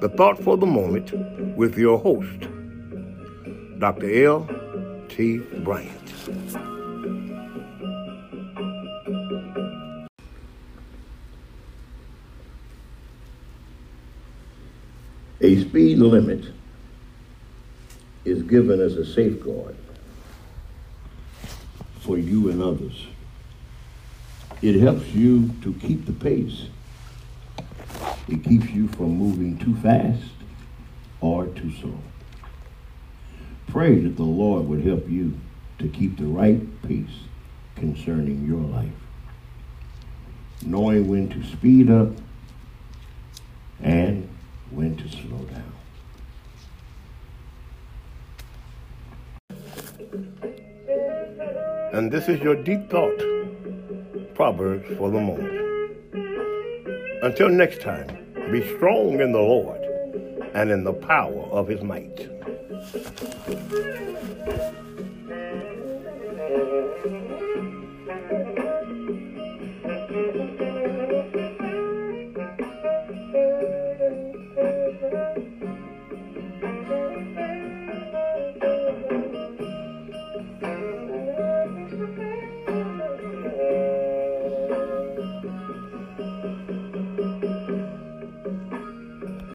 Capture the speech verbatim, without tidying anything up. the thought for the moment with your host, Doctor L. T. Bryant. A speed limit is given as a safeguard for you and others. It helps you to keep the pace. It keeps you from moving too fast or too slow. Pray that the Lord would help you to keep the right pace concerning your life, knowing when to speed up and when to slow down. And this is your Deep Thought Proverbs for the moment. Until next time, be strong in the Lord and in the power of His might.